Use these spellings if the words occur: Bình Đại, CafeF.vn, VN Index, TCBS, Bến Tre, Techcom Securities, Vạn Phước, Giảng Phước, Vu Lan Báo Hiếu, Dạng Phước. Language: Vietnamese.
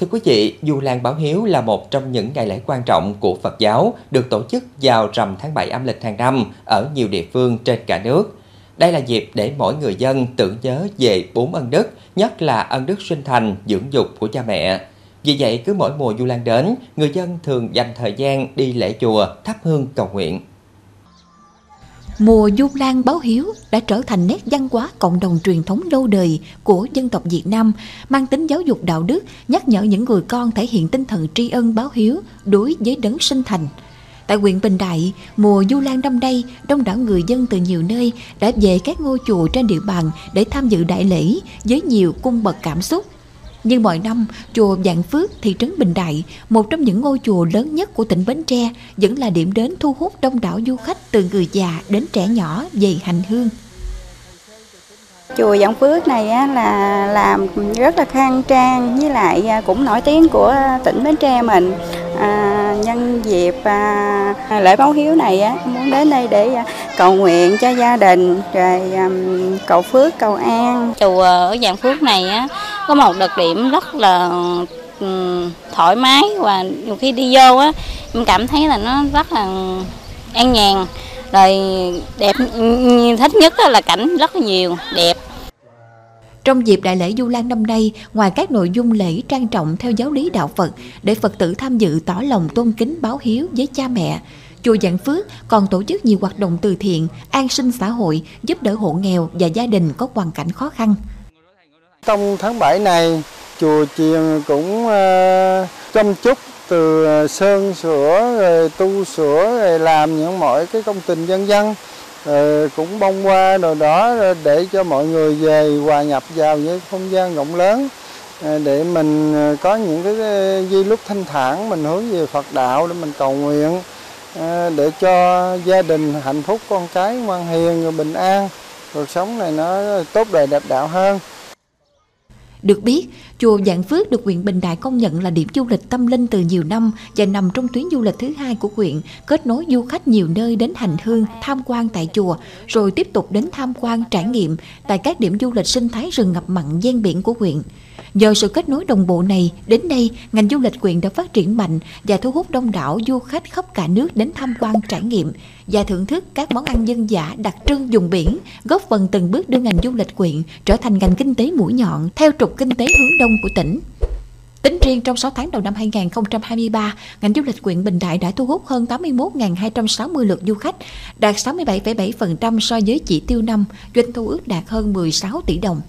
Thưa quý vị, Vu Lan Báo Hiếu là một trong những ngày lễ quan trọng của Phật giáo được tổ chức vào rằm tháng 7 âm lịch hàng năm ở nhiều địa phương trên cả nước. Đây là dịp để mỗi người dân tưởng nhớ về 4 ân đức, nhất là ân đức sinh thành, dưỡng dục của cha mẹ. Vì vậy, cứ mỗi mùa Vu Lan đến, người dân thường dành thời gian đi lễ chùa, thắp hương cầu nguyện. Mùa Vu Lan Báo Hiếu đã trở thành nét văn hóa cộng đồng truyền thống lâu đời của dân tộc Việt Nam, mang tính giáo dục đạo đức, nhắc nhở những người con thể hiện tinh thần tri ân báo hiếu đối với đấng sinh thành. Tại huyện Bình Đại, mùa Vu Lan năm nay, đông đảo người dân từ nhiều nơi đã về các ngôi chùa trên địa bàn để tham dự đại lễ với nhiều cung bậc cảm xúc. Như mọi năm, chùa Giảng Phước, thị trấn Bình Đại, một trong những ngôi chùa lớn nhất của tỉnh Bến Tre, vẫn là điểm đến thu hút đông đảo du khách từ người già đến trẻ nhỏ về hành hương. Chùa Giảng Phước này là làm rất là khang trang, với lại cũng nổi tiếng của tỉnh Bến Tre mình. Nhân dịp lễ báo hiếu này, muốn đến đây để cầu nguyện cho gia đình, rồi cầu phước, cầu an. Chùa ở Dạng Phước này có một đặc điểm rất là thoải mái, và nhiều khi đi vô em cảm thấy là nó rất là an nhàn, rồi đẹp. Thích nhất là cảnh rất là nhiều, đẹp. Trong dịp đại lễ Vu Lan năm nay, ngoài các nội dung lễ trang trọng theo giáo lý đạo Phật để Phật tử tham dự tỏ lòng tôn kính báo hiếu với cha mẹ, chùa Vạn Phước còn tổ chức nhiều hoạt động từ thiện, an sinh xã hội, giúp đỡ hộ nghèo và gia đình có hoàn cảnh khó khăn. Trong tháng 7 này, chùa chiền cũng chăm chút từ sơn sửa, rồi tu sửa, rồi làm những mọi cái công trình dân dân. Cũng bông hoa đồ đó để cho mọi người về hòa nhập vào với không gian rộng lớn, để mình có những cái giây lúc thanh thản, mình hướng về Phật đạo để mình cầu nguyện, để cho gia đình hạnh phúc, con cái ngoan hiền, rồi bình an, cuộc sống này nó tốt đời đẹp đạo hơn. Được biết, chùa Vạn Phước được huyện Bình Đại công nhận là điểm du lịch tâm linh từ nhiều năm và nằm trong tuyến du lịch thứ hai của huyện, kết nối du khách nhiều nơi đến hành hương, tham quan tại chùa, rồi tiếp tục đến tham quan trải nghiệm tại các điểm du lịch sinh thái rừng ngập mặn ven biển của huyện. Nhờ sự kết nối đồng bộ này, đến nay, ngành du lịch huyện đã phát triển mạnh và thu hút đông đảo du khách khắp cả nước đến tham quan trải nghiệm và thưởng thức các món ăn dân dã đặc trưng vùng biển, góp phần từng bước đưa ngành du lịch huyện trở thành ngành kinh tế mũi nhọn theo trục kinh tế hướng đông của tỉnh. Tính riêng trong 6 tháng đầu năm 2023, ngành du lịch huyện Bình Đại đã thu hút hơn 81.260 lượt du khách, đạt 67,7% so với chỉ tiêu năm, doanh thu ước đạt hơn 16 tỷ đồng.